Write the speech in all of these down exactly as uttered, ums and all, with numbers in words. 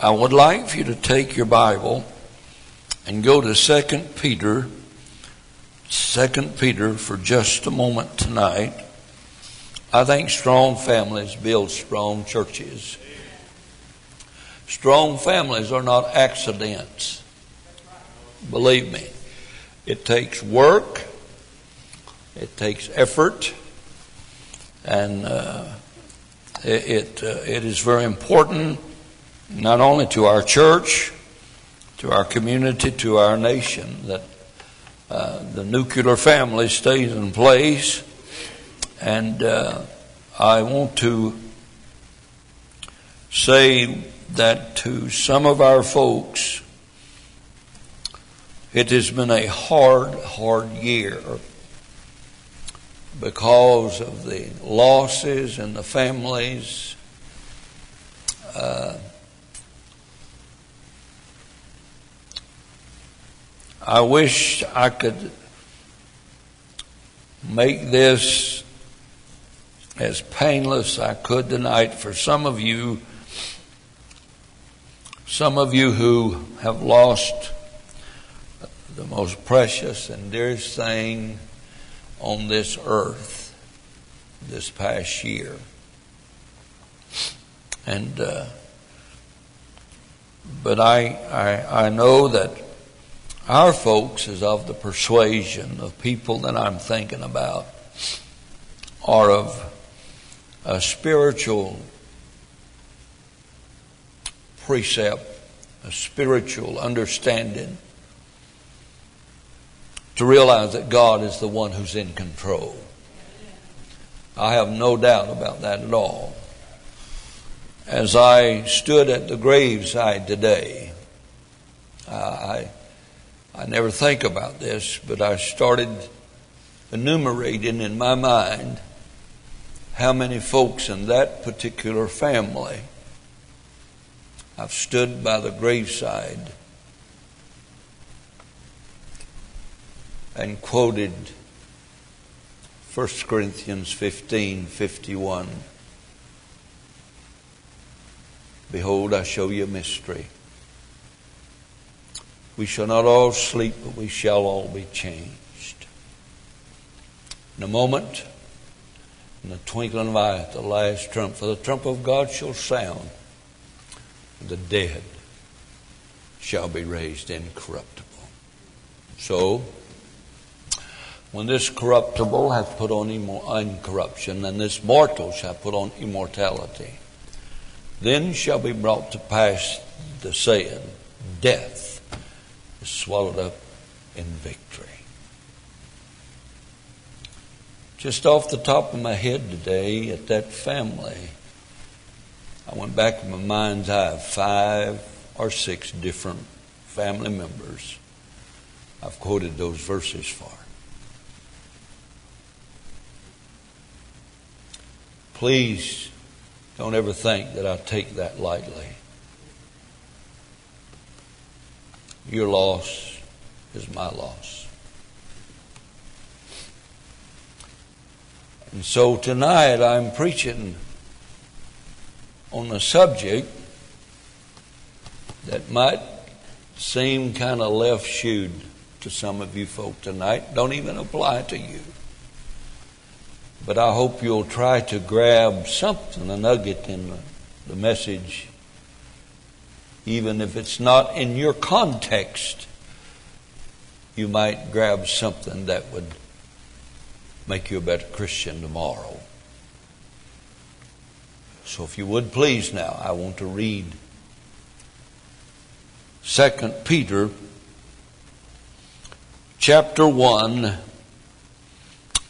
I would like for you to take your Bible and go to Second Peter, Second Peter for just a moment tonight. I think strong families build strong churches. Strong families are not accidents. Believe me, it takes work, it takes effort, and uh, it it, uh, it is very important. Not only to our church, to our community, to our nation, that uh, the nuclear family stays in place. And uh, I want to say that to some of our folks, it has been a hard, hard year because of the losses in the families. Uh, I wish I could make this as painless as I could tonight for some of you, some of you who have lost the most precious and dearest thing on this earth this past year. And, uh, but I, I, I know that our folks is of the persuasion of people that I'm thinking about are of a spiritual precept, a spiritual understanding to realize that God is the one who's in control. I have no doubt about that at all. As I stood at the graveside today, I... I never think about this, but I started enumerating in my mind how many folks in that particular family I've stood by the graveside and quoted First Corinthians fifteen fifty-one. Behold, I show you a mystery. We shall not all sleep, but we shall all be changed. In a moment, in the twinkling of an eye, at the last trump, for the trump of God shall sound, and the dead shall be raised incorruptible. So, when this corruptible hath put on incorruption, and this mortal shall put on immortality, then shall be brought to pass the saying, death is swallowed up in victory. Just off the top of my head today at that family, I went back in my mind's eye, five or six different family members I've quoted those verses for. Please don't ever think that I take that lightly. Your loss is my loss. And so tonight I'm preaching on a subject that might seem kind of left-shoed to some of you folk tonight. Don't even apply to you. But I hope you'll try to grab something, a nugget in the, the message, even if it's not in your context. You might grab something that would make you a better Christian tomorrow. So if you would please now, I want to read Second Peter chapter one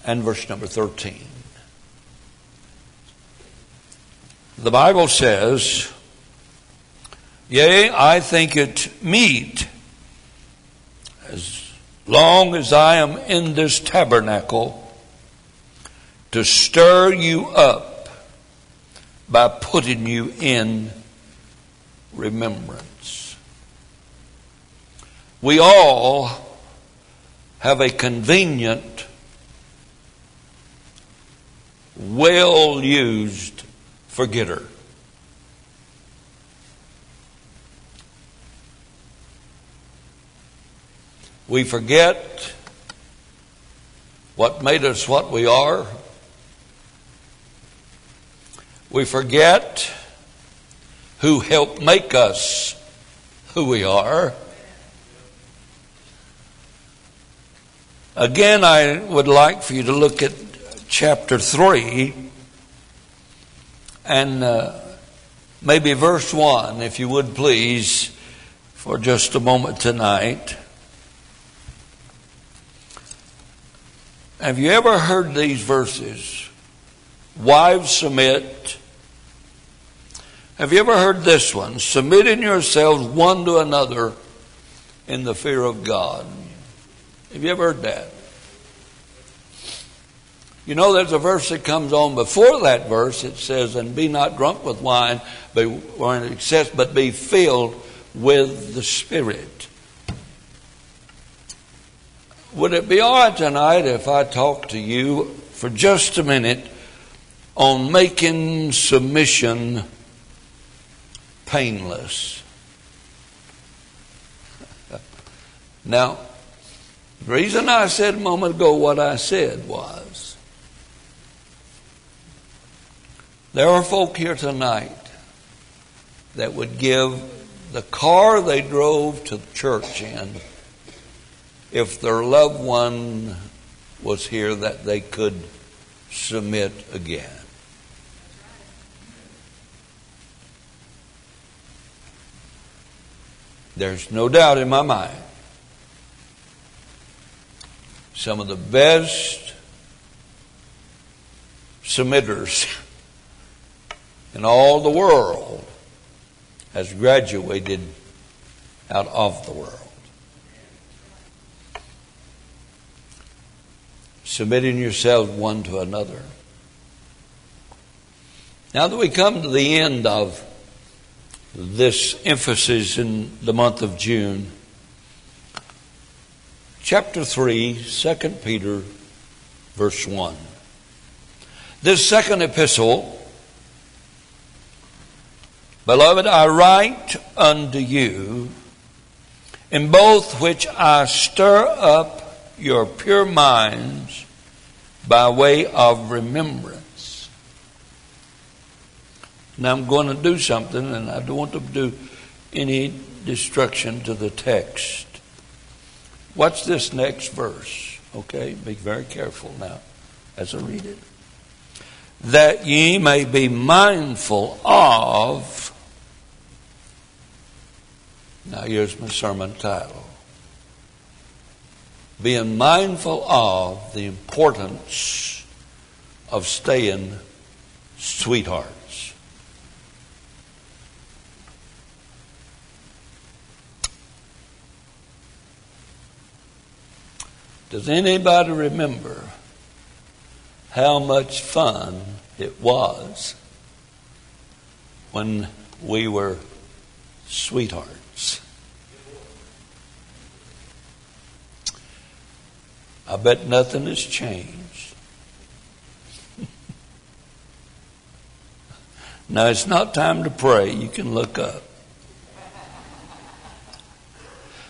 and verse number thirteen. The Bible says, yea, I think it meet, as long as I am in this tabernacle, to stir you up by putting you in remembrance. We all have a convenient, well-used forgetter. We forget what made us what we are. We forget who helped make us who we are. Again, I would like for you to look at chapter three and uh, maybe verse one, if you would please, for just a moment tonight. Have you ever heard these verses? Wives, submit. Have you ever heard this one? Submitting yourselves one to another in the fear of God. Have you ever heard that? You know, there's a verse that comes on before that verse. It says, and be not drunk with wine, or in excess, but be filled with the Spirit. Would it be all right tonight if I talked to you for just a minute on making submission painless? Now, the reason I said a moment ago what I said was, there are folk here tonight that would give the car they drove to church in if their loved one was here that they could submit again. There's no doubt in my mind. Some of the best submitters in all the world has graduated out of the world. Submitting yourselves one to another. Now that we come to the end of this emphasis in the month of June, chapter three, Second Peter, verse one. This second epistle, beloved, I write unto you, in both which I stir up your pure minds by way of remembrance. Now I'm going to do something, and I don't want to do any destruction to the text. Watch this next verse, okay? Be very careful now as I read it. That ye may be mindful of... Now here's my sermon title. Being mindful of the importance of staying sweethearts. Does anybody remember how much fun it was when we were sweethearts? I bet nothing has changed. Now it's not time to pray. You can look up.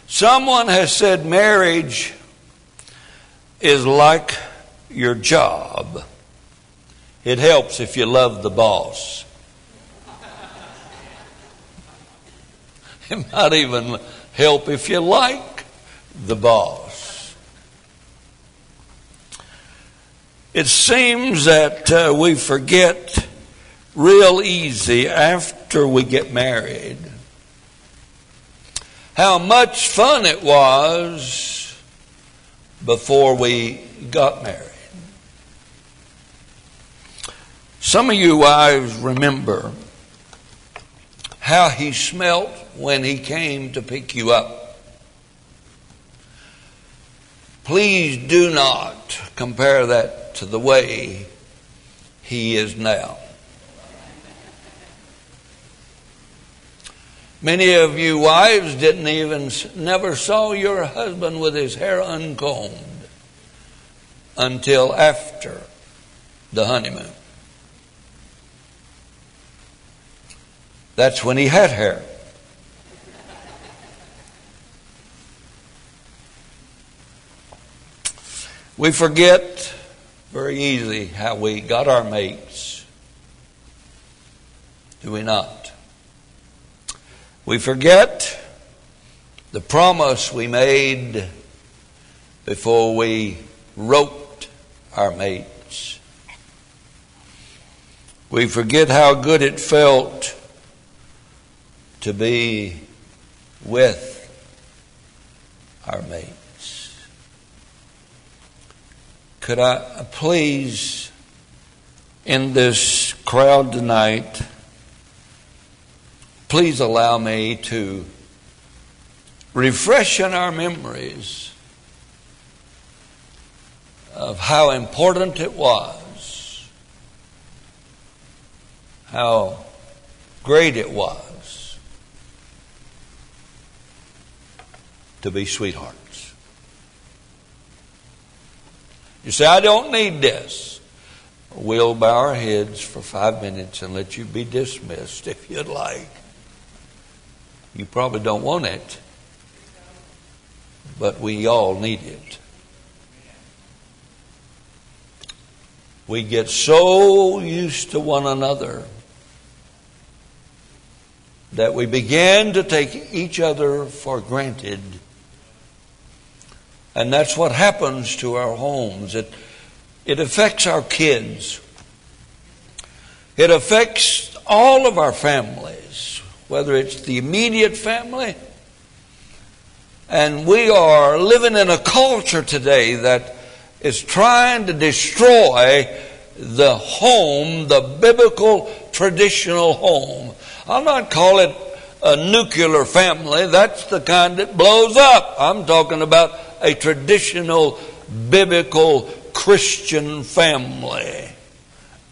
Someone has said marriage is like your job. It helps if you love the boss. It might even help if you like the boss. It seems that uh, we forget real easy after we get married how much fun it was before we got married. Some of you wives remember how he smelt when he came to pick you up. Please do not compare that to the way he is now. Many of you wives didn't even, never saw your husband with his hair uncombed until after the honeymoon. That's when he had hair. We forget very easily how we got our mates, do we not? We forget the promise we made before we roped our mates. We forget how good it felt to be with our mates. Could I please, in this crowd tonight, please allow me to refresh in our memories of how important it was, how great it was to be sweethearts. You say, I don't need this. We'll bow our heads for five minutes and let you be dismissed if you'd like. You probably don't want it, but we all need it. We get so used to one another that we begin to take each other for granted. And that's what happens to our homes. It, it affects our kids. It affects all of our families, whether it's the immediate family. And we are living in a culture today that is trying to destroy the home, the biblical traditional home. I'll not call it a nuclear family. That's the kind that blows up. I'm talking about a traditional biblical Christian family.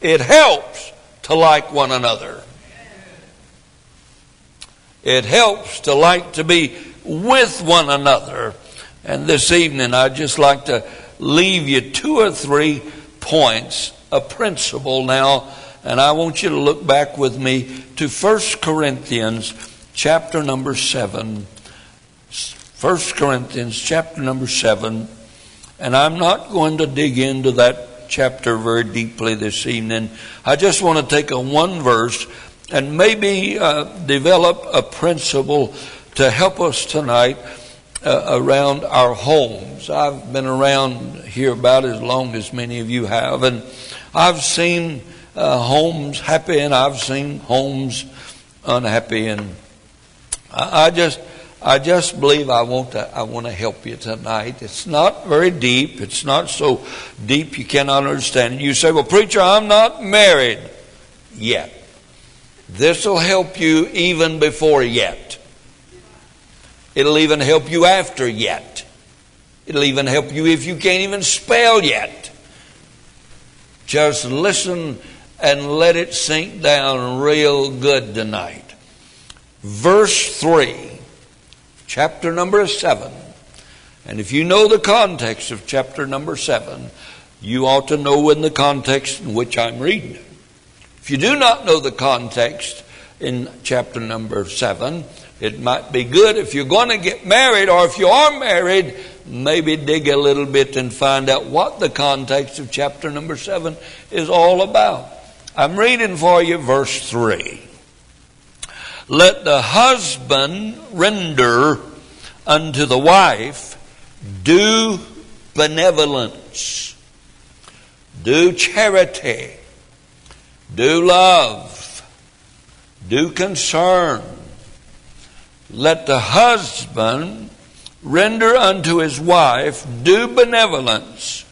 It helps to like one another. It helps to like to be with one another. And this evening I'd just like to leave you two or three points, a principle now, and I want you to look back with me to First Corinthians chapter number seven. First Corinthians chapter number seven. And I'm not going to dig into that chapter very deeply this evening. I just want to take a one verse and maybe uh, develop a principle to help us tonight Uh, around our homes. I've been around here about as long as many of you have, and I've seen uh, homes happy and I've seen homes unhappy, and I, I just I just believe I want to I want to help you tonight. It's not very deep. It's not so deep you cannot understand it. You say, well, preacher, I'm not married yet. This will help you even before yet. It'll even help you after yet. It'll even help you if you can't even spell yet. Just listen and let it sink down real good tonight. Verse three, chapter number seven. And if you know the context of chapter number seven, you ought to know in the context in which I'm reading. If you do not know the context in chapter number seven, it might be good if you're going to get married, or if you are married, maybe dig a little bit and find out what the context of chapter number seven is all about. I'm reading for you verse three. Let the husband render unto the wife due benevolence, due charity, due love, due concern. Let the husband render unto his wife due benevolence,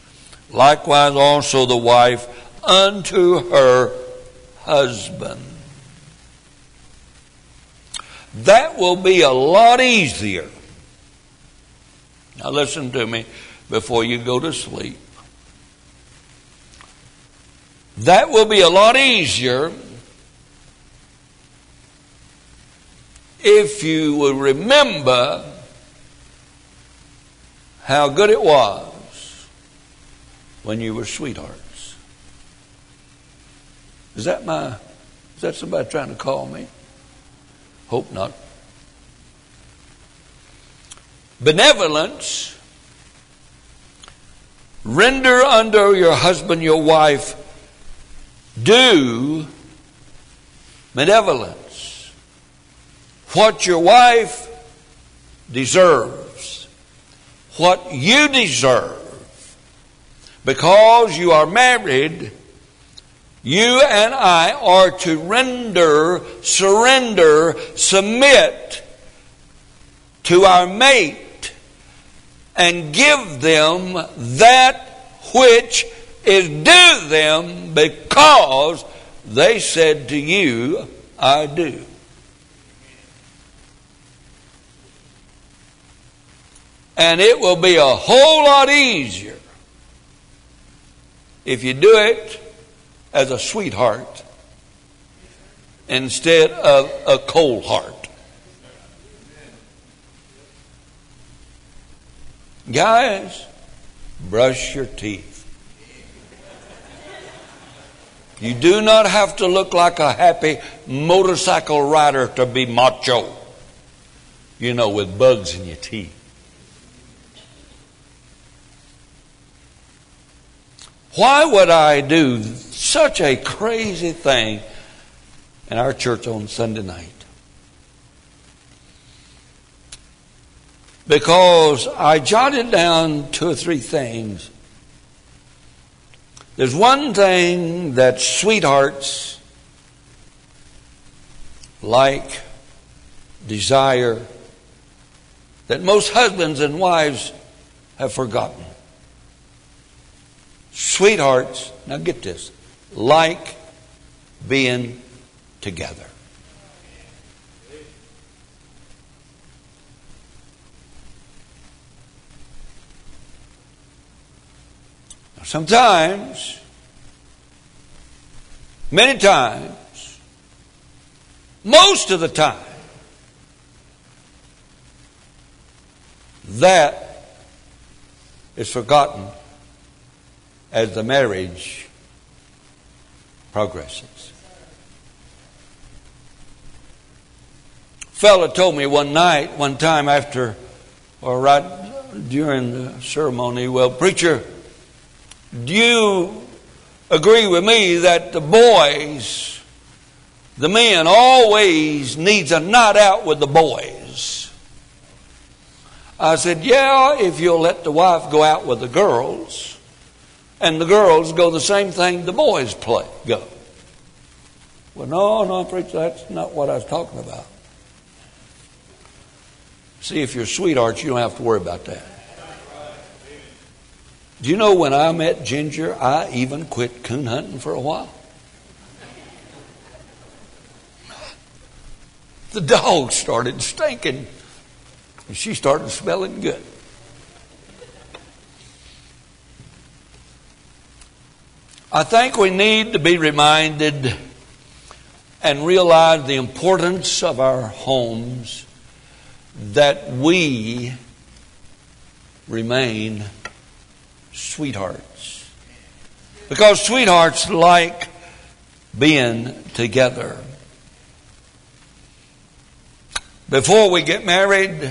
likewise also the wife unto her husband. That will be a lot easier. Now listen to me before you go to sleep. That will be a lot easier if you will remember how good it was when you were sweethearts. Is that my, is that somebody trying to call me? Hope not. Benevolence Render unto your husband, your wife, due benevolence, what your wife deserves, what you deserve. Because you are married, you and I are to render, surrender, submit to our mate and give them that which is due them because they said to you, I do. And it will be a whole lot easier if you do it as a sweetheart instead of a cold heart. Guys, brush your teeth. You do not have to look like a happy motorcycle rider to be macho, you know, with bugs in your teeth. Why would I do such a crazy thing in our church on Sunday night? Because I jotted down two or three things. There's one thing that sweethearts like, desire, that most husbands and wives have forgotten. Sweethearts, now get this, like being together. Now sometimes, many times, most of the time, that is forgotten as the marriage progresses. A fellow told me one night, one time after, or right during the ceremony, well, preacher, do you agree with me that the boys, the men, always needs a night out with the boys? I said, yeah, if you'll let the wife go out with the girls. And the girls go the same thing the boys play, go. Well, no, no, preacher, that's not what I was talking about. See, if you're sweethearts, you don't have to worry about that. Do you know when I met Ginger, I even quit coon hunting for a while? The dog started stinking, and she started smelling good. I think we need to be reminded and realize the importance of our homes, that we remain sweethearts. Because sweethearts like being together. Before we get married,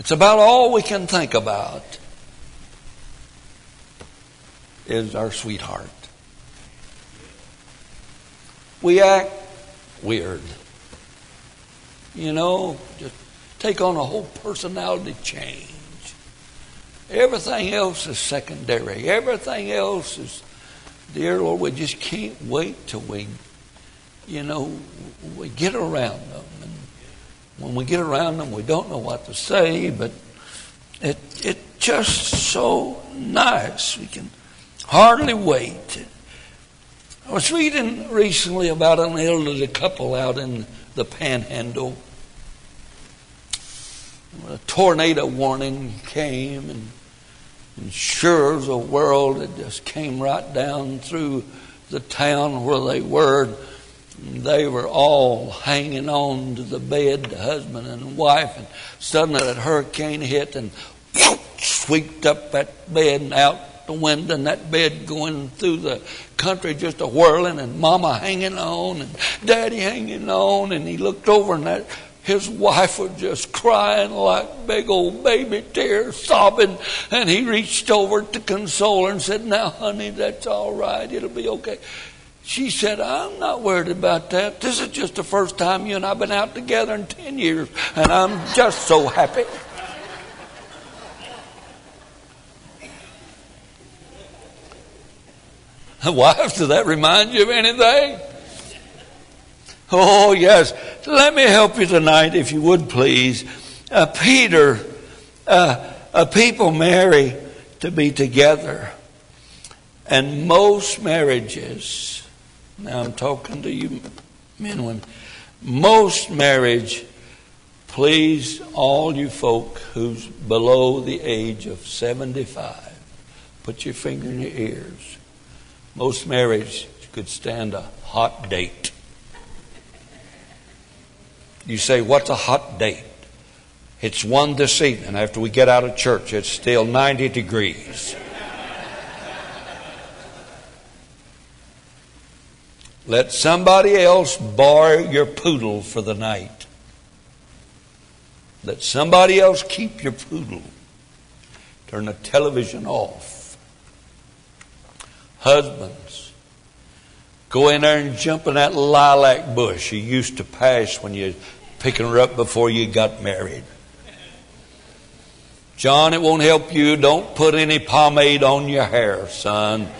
it's about all we can think about is our sweetheart. We act weird. You know, just take on a whole personality change. Everything else is secondary. Everything else is, dear Lord, we just can't wait till we, you know, we get around them. And when we get around them, we don't know what to say, but it it just so nice. We can hardly wait. I was reading recently about an elderly couple out in the panhandle. A tornado warning came, and, and sure as the world, it just came right down through the town where they were. They were all hanging on to the bed, the husband and wife, and suddenly that hurricane hit and whoop, swept up that bed and out the wind, and that bed going through the country just a whirling, and mama hanging on and daddy hanging on, and he looked over and that his wife was just crying like big old baby tears, sobbing. And he reached over to console her and said, "Now, honey, that's all right. It'll be okay." She said, "I'm not worried about that. This is just the first time you and I have been out together in ten years. And I'm just so happy." Wives, does that remind you of anything? Oh, yes. Let me help you tonight, if you would, please. Uh, Peter, uh, uh, people marry to be together. And most marriages, now I'm talking to you men and women, most marriage, please all you folk who's below the age of seventy-five, put your finger in your ears. Most marriage could stand a hot date. You say, "What's a hot date?" It's one this evening after we get out of church. It's still ninety degrees. Let somebody else borrow your poodle for the night. Let somebody else keep your poodle. Turn the television off. Husbands, go in there and jump in that lilac bush you used to pass when you were picking her up before you got married. "John, it won't help you. Don't put any pomade on your hair, son."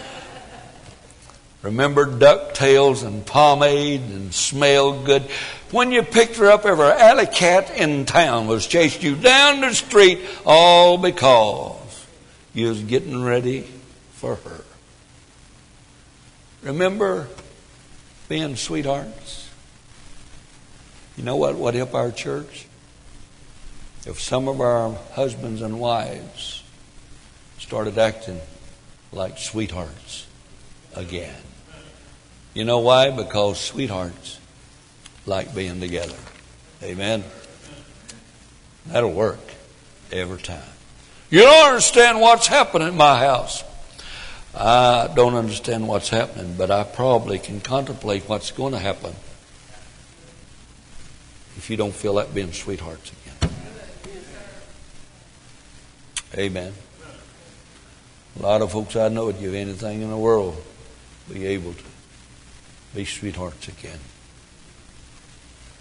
Remember DuckTales and pomade and smell good. When you picked her up, every alley cat in town was chasing you down the street, all because you was getting ready for her. Remember being sweethearts? You know what would help our church? If some of our husbands and wives started acting like sweethearts again. You know why? Because sweethearts like being together. Amen? That'll work every time. "You don't understand what's happening in my house." I don't understand what's happening, but I probably can contemplate what's going to happen if you don't feel like being sweethearts again. Amen. A lot of folks I know would give anything in the world to be able to be sweethearts again.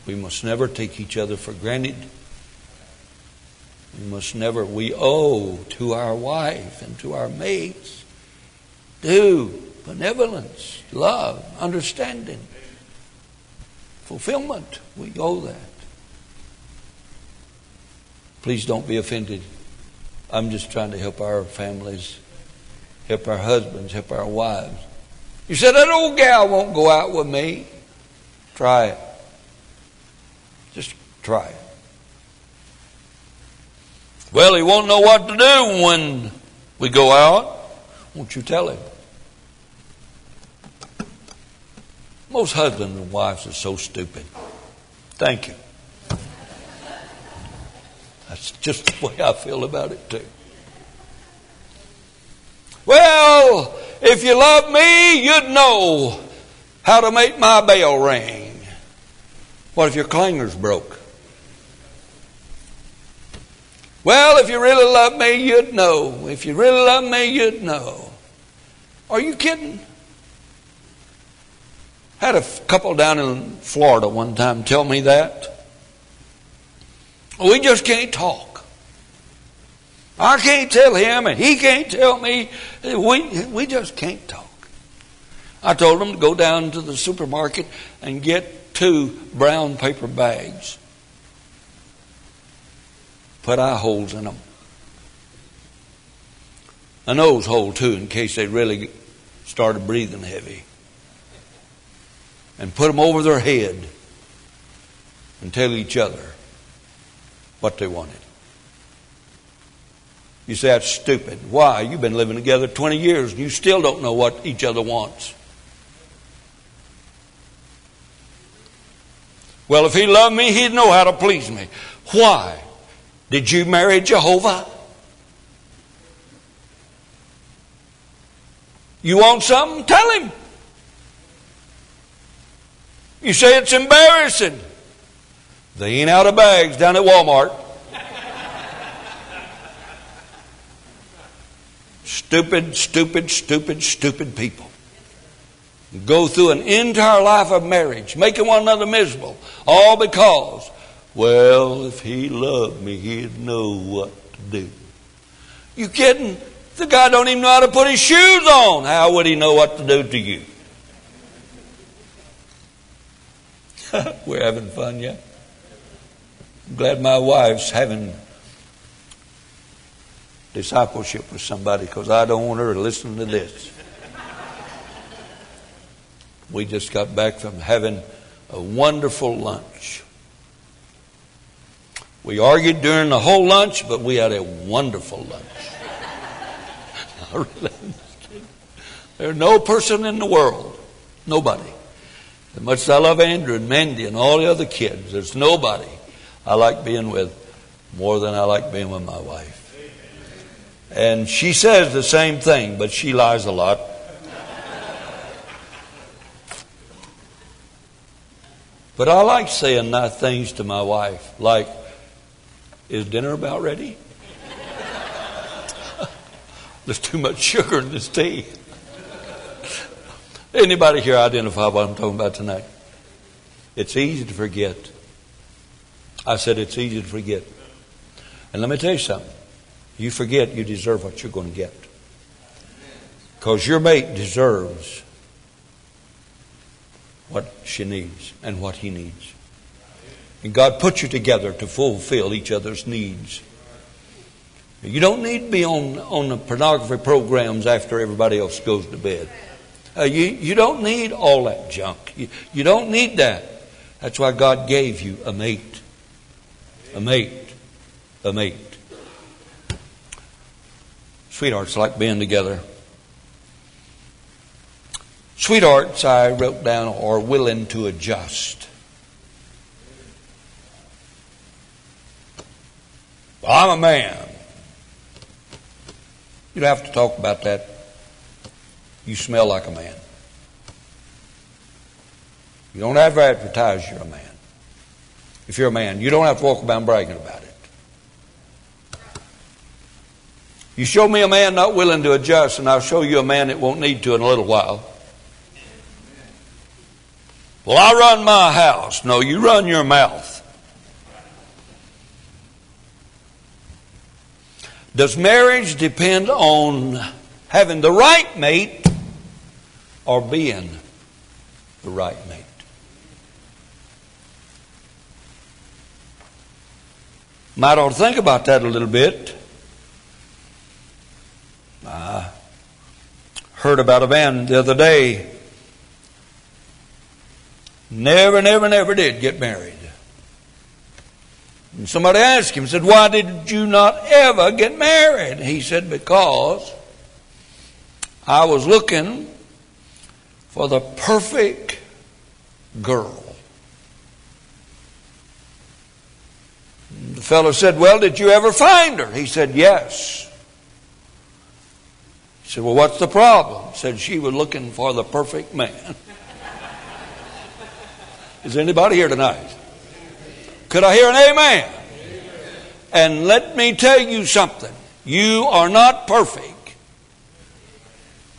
We must never take each other for granted. We must never, we owe to our wife and to our mates. Do benevolence, love, understanding, fulfillment. We owe that. Please don't be offended. I'm just trying to help our families, help our husbands, help our wives. You said, "That old gal won't go out with me." Try it. Just try it. "Well, he won't know what to do when we go out." Won't you tell him? Most husbands and wives are so stupid. Thank you. That's just the way I feel about it too. "Well, if you love me, you'd know how to make my bell ring." What if your clanger's broke? "Well, if you really love me, you'd know. If you really love me, you'd know." Are you kidding? Had a f- couple down in Florida one time tell me that. "We just can't talk. I can't tell him and he can't tell me. We, we just can't talk." I told them to go down to the supermarket and get two brown paper bags. Put eye holes in them. A nose hole too, in case they really started breathing heavy. And put them over their head and tell each other what they wanted. You say, "That's stupid." Why? You've been living together twenty years and you still don't know what each other wants. "Well, if he loved me, he'd know how to please me." Why? Did you marry Jehovah? You want something? Tell him. You say it's embarrassing. They ain't out of bags down at Walmart. Stupid, stupid, stupid, stupid people. Go through an entire life of marriage, making one another miserable, all because, well, if he loved me, he'd know what to do. You kidding? The guy don't even know how to put his shoes on. How would he know what to do to you? We're having fun, yeah? I'm glad my wife's having discipleship with somebody, because I don't want her to listen to this. We just got back from having a wonderful lunch. We argued during the whole lunch, but we had a wonderful lunch. There's no person in the world, nobody, as much as I love Andrew and Mandy and all the other kids, there's nobody I like being with more than I like being with my wife. And she says the same thing, but she lies a lot. But I like saying nice things to my wife, like, is dinner about ready? There's too much sugar in this tea. Anybody here identify what I'm talking about tonight? It's easy to forget. I said it's easy to forget. And let me tell you something. You forget, you deserve what you're going to get. Because your mate deserves what she needs and what he needs. And God put you together to fulfill each other's needs. You don't need to be on, on the pornography programs after everybody else goes to bed. Uh, you, you don't need all that junk. You, you don't need that. That's why God gave you a mate. A mate. A mate. Sweethearts like being together. Sweethearts, I wrote down, are willing to adjust. I'm a man. You don't have to talk about that. You smell like a man. You don't have to advertise you're a man. If you're a man, you don't have to walk about bragging about it. You show me a man not willing to adjust, and I'll show you a man that won't need to in a little while. Well, I run my house. No, you run your mouth. Does marriage depend on having the right mate or being the right mate? Might ought to think about that a little bit. I heard about a man the other day. Never, never, never did get married. And somebody asked him, said, why did you not ever get married? He said, because I was looking for the perfect girl. And the fellow said, well, did you ever find her? He said, yes. He said, well, what's the problem? He said, she was looking for the perfect man. Is anybody here tonight? Could I hear an amen? Amen? And let me tell you something. You are not perfect.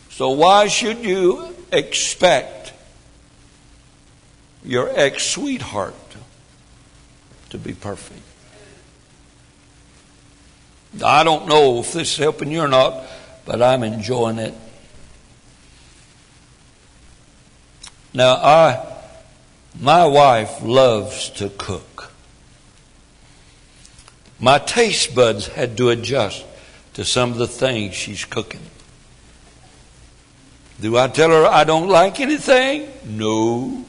So why should you expect your ex-sweetheart to be perfect? I don't know if this is helping you or not, but I'm enjoying it. Now, I, my wife loves to cook. My taste buds had to adjust to some of the things she's cooking. Do I tell her I don't like anything? No.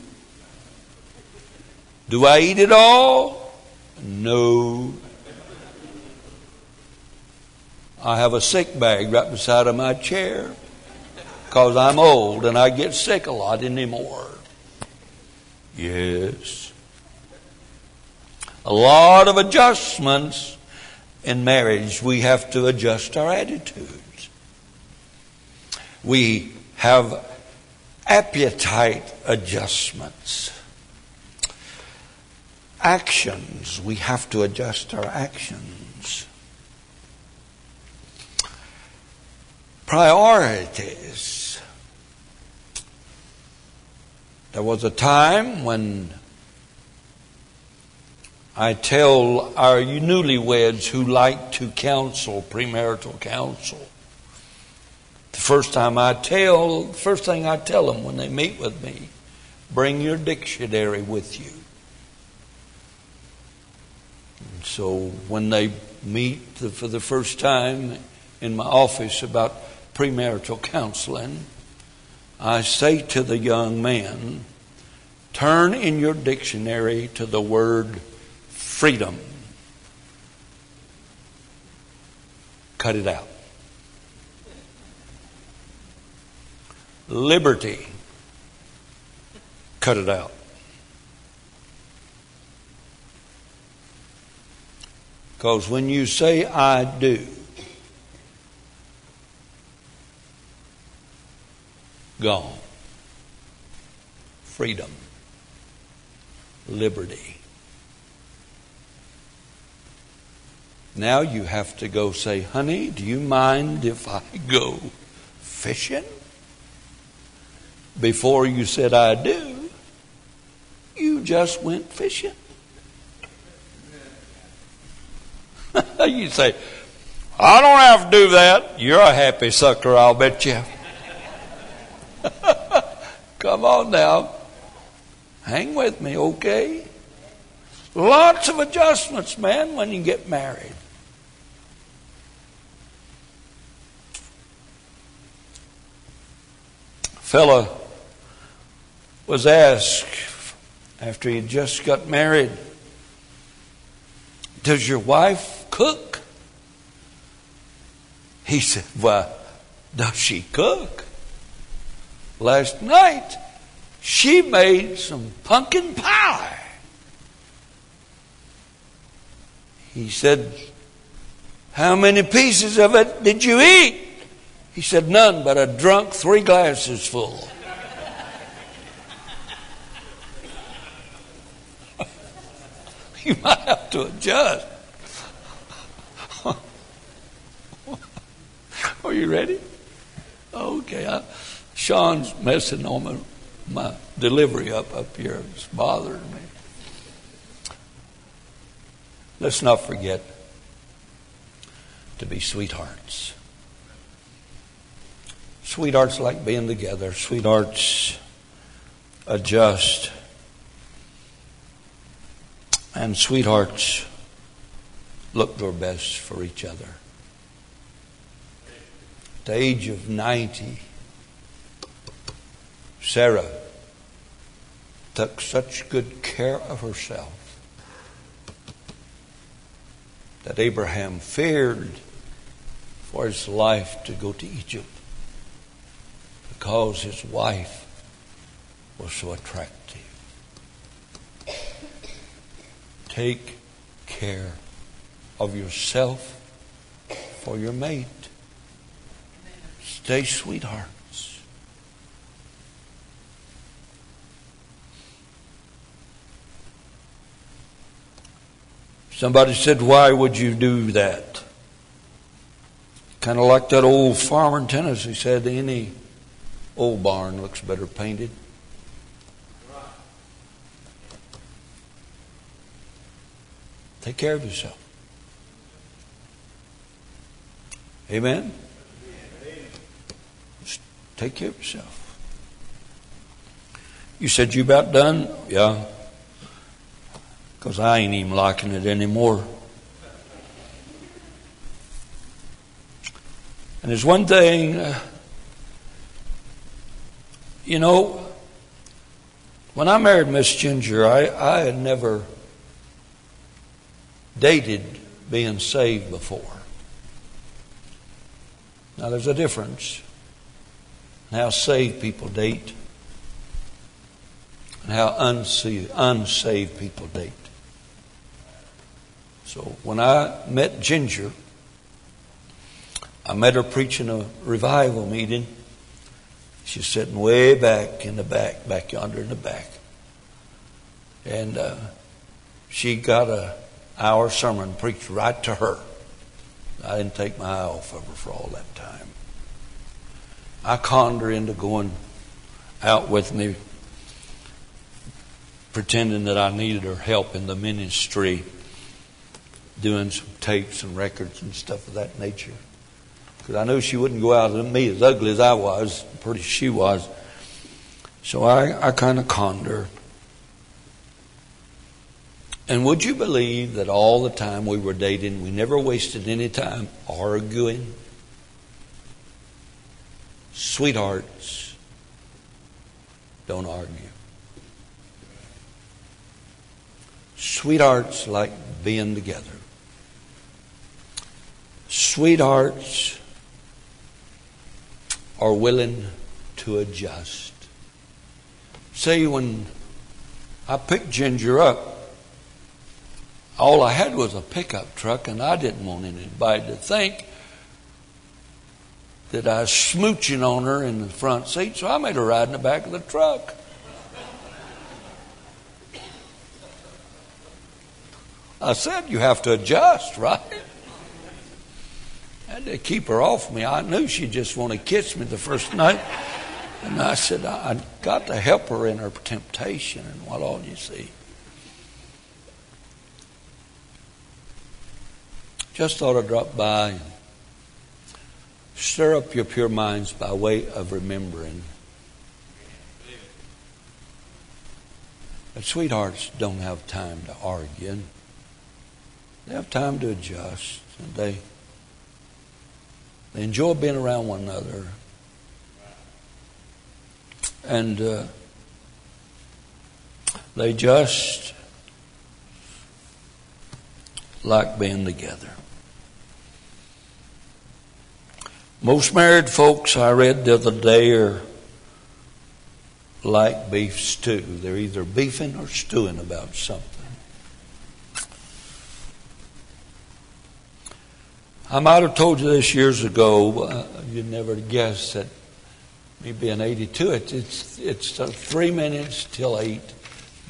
Do I eat it all? No. I have a sick bag right beside of my chair because I'm old and I get sick a lot anymore. Yes. A lot of adjustments in marriage. We have to adjust our attitudes. We have appetite adjustments. actions. We have to adjust our actions. Priorities. There was a time when I tell our newlyweds who like to counsel, premarital counsel, the first time I tell, the first thing I tell them when they meet with me, bring your dictionary with you. And so when they meet for the first time in my office about premarital counseling, I say to the young man, turn in your dictionary to the word freedom. Cut it out. Liberty. Cut it out. Because when you say I do, gone. Freedom. Liberty. Now you have to go say, honey, do you mind if I go fishing? Before you said I do, you just went fishing. You say, I don't have to do that. You're a happy sucker, I'll bet you. Come on now. Hang with me, okay? Lots of adjustments, man, when you get married. Fella was asked after he just got married, does your wife cook? He said, well, does she cook? Last night she made some pumpkin pie. He said, how many pieces of it did you eat? He said, none, but I drunk three glasses full. You might have to adjust. Are you ready? Okay. I, Sean's messing on my, my delivery up, up here. It's bothering me. Let's not forget to be sweethearts. Sweethearts like being together. Sweethearts adjust. And sweethearts look their best for each other. At the age of ninety, Sarah took such good care of herself that Abraham feared for his life to go to Egypt, because his wife was so attractive. Take care of yourself for your mate. Stay sweethearts. Somebody said, why would you do that? Kind of like that old farmer in Tennessee said, any old barn looks better painted. Take care of yourself. Amen? Just take care of yourself. You said you about done? Yeah. Because I ain't even liking it anymore. And there's one thing... Uh, You know, when I married Miss Ginger, I, I had never dated being saved before. Now, there's a difference in how saved people date and how unsaved, unsaved people date. So when I met Ginger, I met her preaching a revival meeting. She's sitting way back in the back, back yonder in the back. And uh, she got a hour sermon preached right to her. I didn't take my eye off of her for all that time. I conned her into going out with me, pretending that I needed her help in the ministry, doing some tapes and records and stuff of that nature. Because I knew she wouldn't go out with me as ugly as I was, pretty as she was. So I, I kind of conned her. And would you believe that all the time we were dating, we never wasted any time arguing? Sweethearts, don't argue. Sweethearts like being together. Sweethearts are willing to adjust. See, when I picked Ginger up, all I had was a pickup truck, and I didn't want anybody to think that I was smooching on her in the front seat, so I made her ride in the back of the truck. I said, you have to adjust, right? I had to keep her off me. I knew she just wanted to kiss me the first night. And I said, I got to help her in her temptation and what all, you see. Just thought I'd drop by and stir up your pure minds by way of remembering that sweethearts don't have time to argue. They have time to adjust. And they, they enjoy being around one another. And uh, they just like being together. Most married folks, I read the other day, are like beef stew. They're either beefing or stewing about something. I might have told you this years ago, but you'd never guess that me being eighty-two, it, it's, it's three minutes till eight.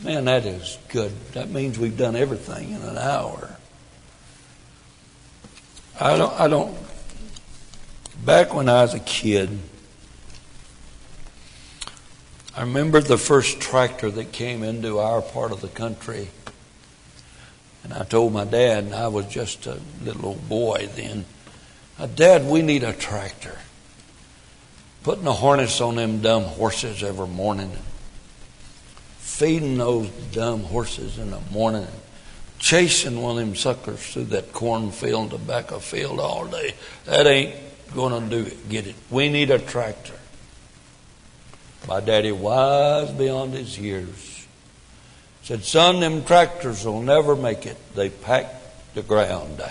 Man, that is good. That means we've done everything in an hour. I don't, I don't, back when I was a kid, I remember the first tractor that came into our part of the country. And I told my dad, and I was just a little old boy then, Dad, we need a tractor. Putting a harness on them dumb horses every morning. Feeding those dumb horses in the morning. Chasing one of them suckers through that cornfield, tobacco field all day. That ain't going to do it. Get it. We need a tractor. My daddy, wise beyond his years, said, son, them tractors will never make it. They pack the ground down.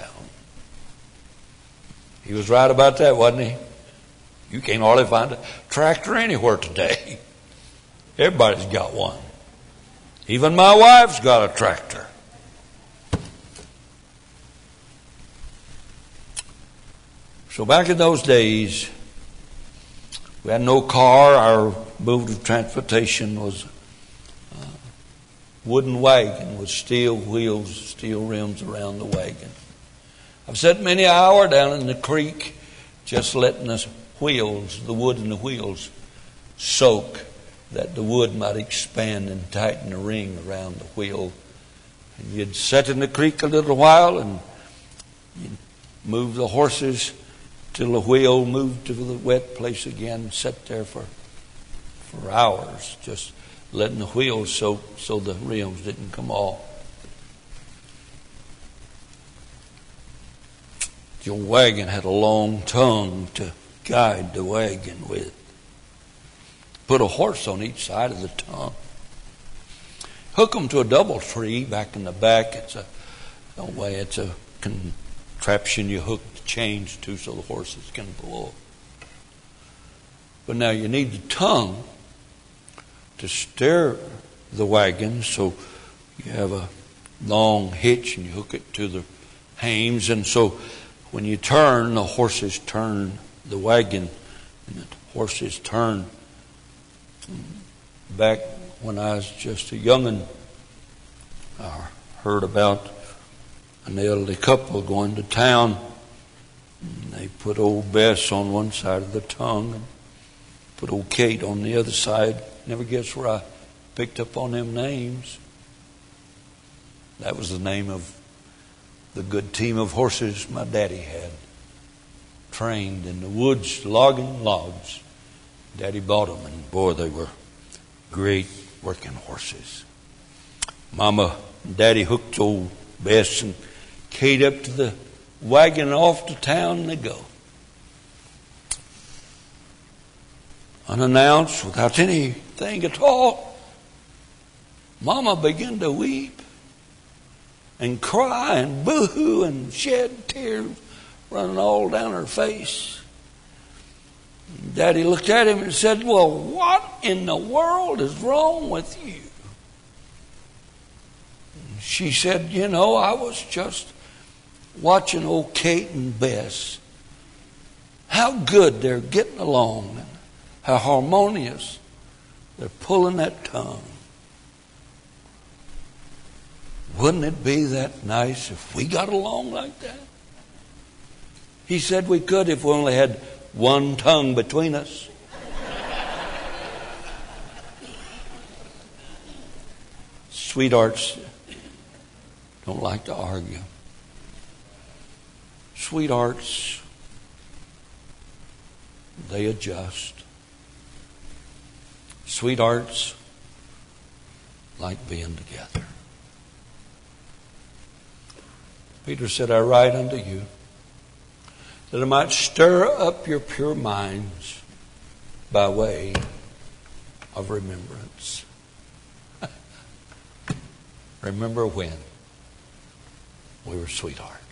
He was right about that, wasn't he? You can't hardly find a tractor anywhere today. Everybody's got one. Even my wife's got a tractor. So back in those days, we had no car. Our mode of transportation was a wooden wagon with steel wheels, steel rims around the wagon. I've sat many an hour down in the creek just letting the wheels, the wood in the wheels, soak, that the wood might expand and tighten the ring around the wheel. And you'd sit in the creek a little while and you'd move the horses till the wheel moved to the wet place again, sat there for for hours, just letting the wheels soak so the rims didn't come off. The old wagon had a long tongue to guide the wagon with. Put a horse on each side of the tongue. Hook them to a double tree back in the back. It's a no way. It's a contraption you hook change too, so the horses can pull. But now you need the tongue to steer the wagon, so you have a long hitch and you hook it to the hames, and so when you turn, the horses turn the wagon, and the horses turn. Back when I was just a young'un, our, heard about an elderly couple going to town. And they put old Bess on one side of the tongue and put old Kate on the other side. Never guess where I picked up on them names. That was the name of the good team of horses my daddy had. Trained in the woods, logging logs. Daddy bought them, and boy, they were great working horses. Mama and Daddy hooked old Bess and Kate up to the wagon, off to town they go. Unannounced, without anything at all, Mama began to weep and cry and boo-hoo and shed tears running all down her face. Daddy looked at him and said, "Well, what in the world is wrong with you?" She said, "You know, I was just watching old Kate and Bess. How good they're getting along and how harmonious they're pulling that tongue. Wouldn't it be that nice if we got along like that?" He said, "We could if we only had one tongue between us." Sweethearts don't like to argue. Sweethearts, they adjust. Sweethearts like being together. Peter said, "I write unto you, that I might stir up your pure minds by way of remembrance." Remember when we were sweethearts.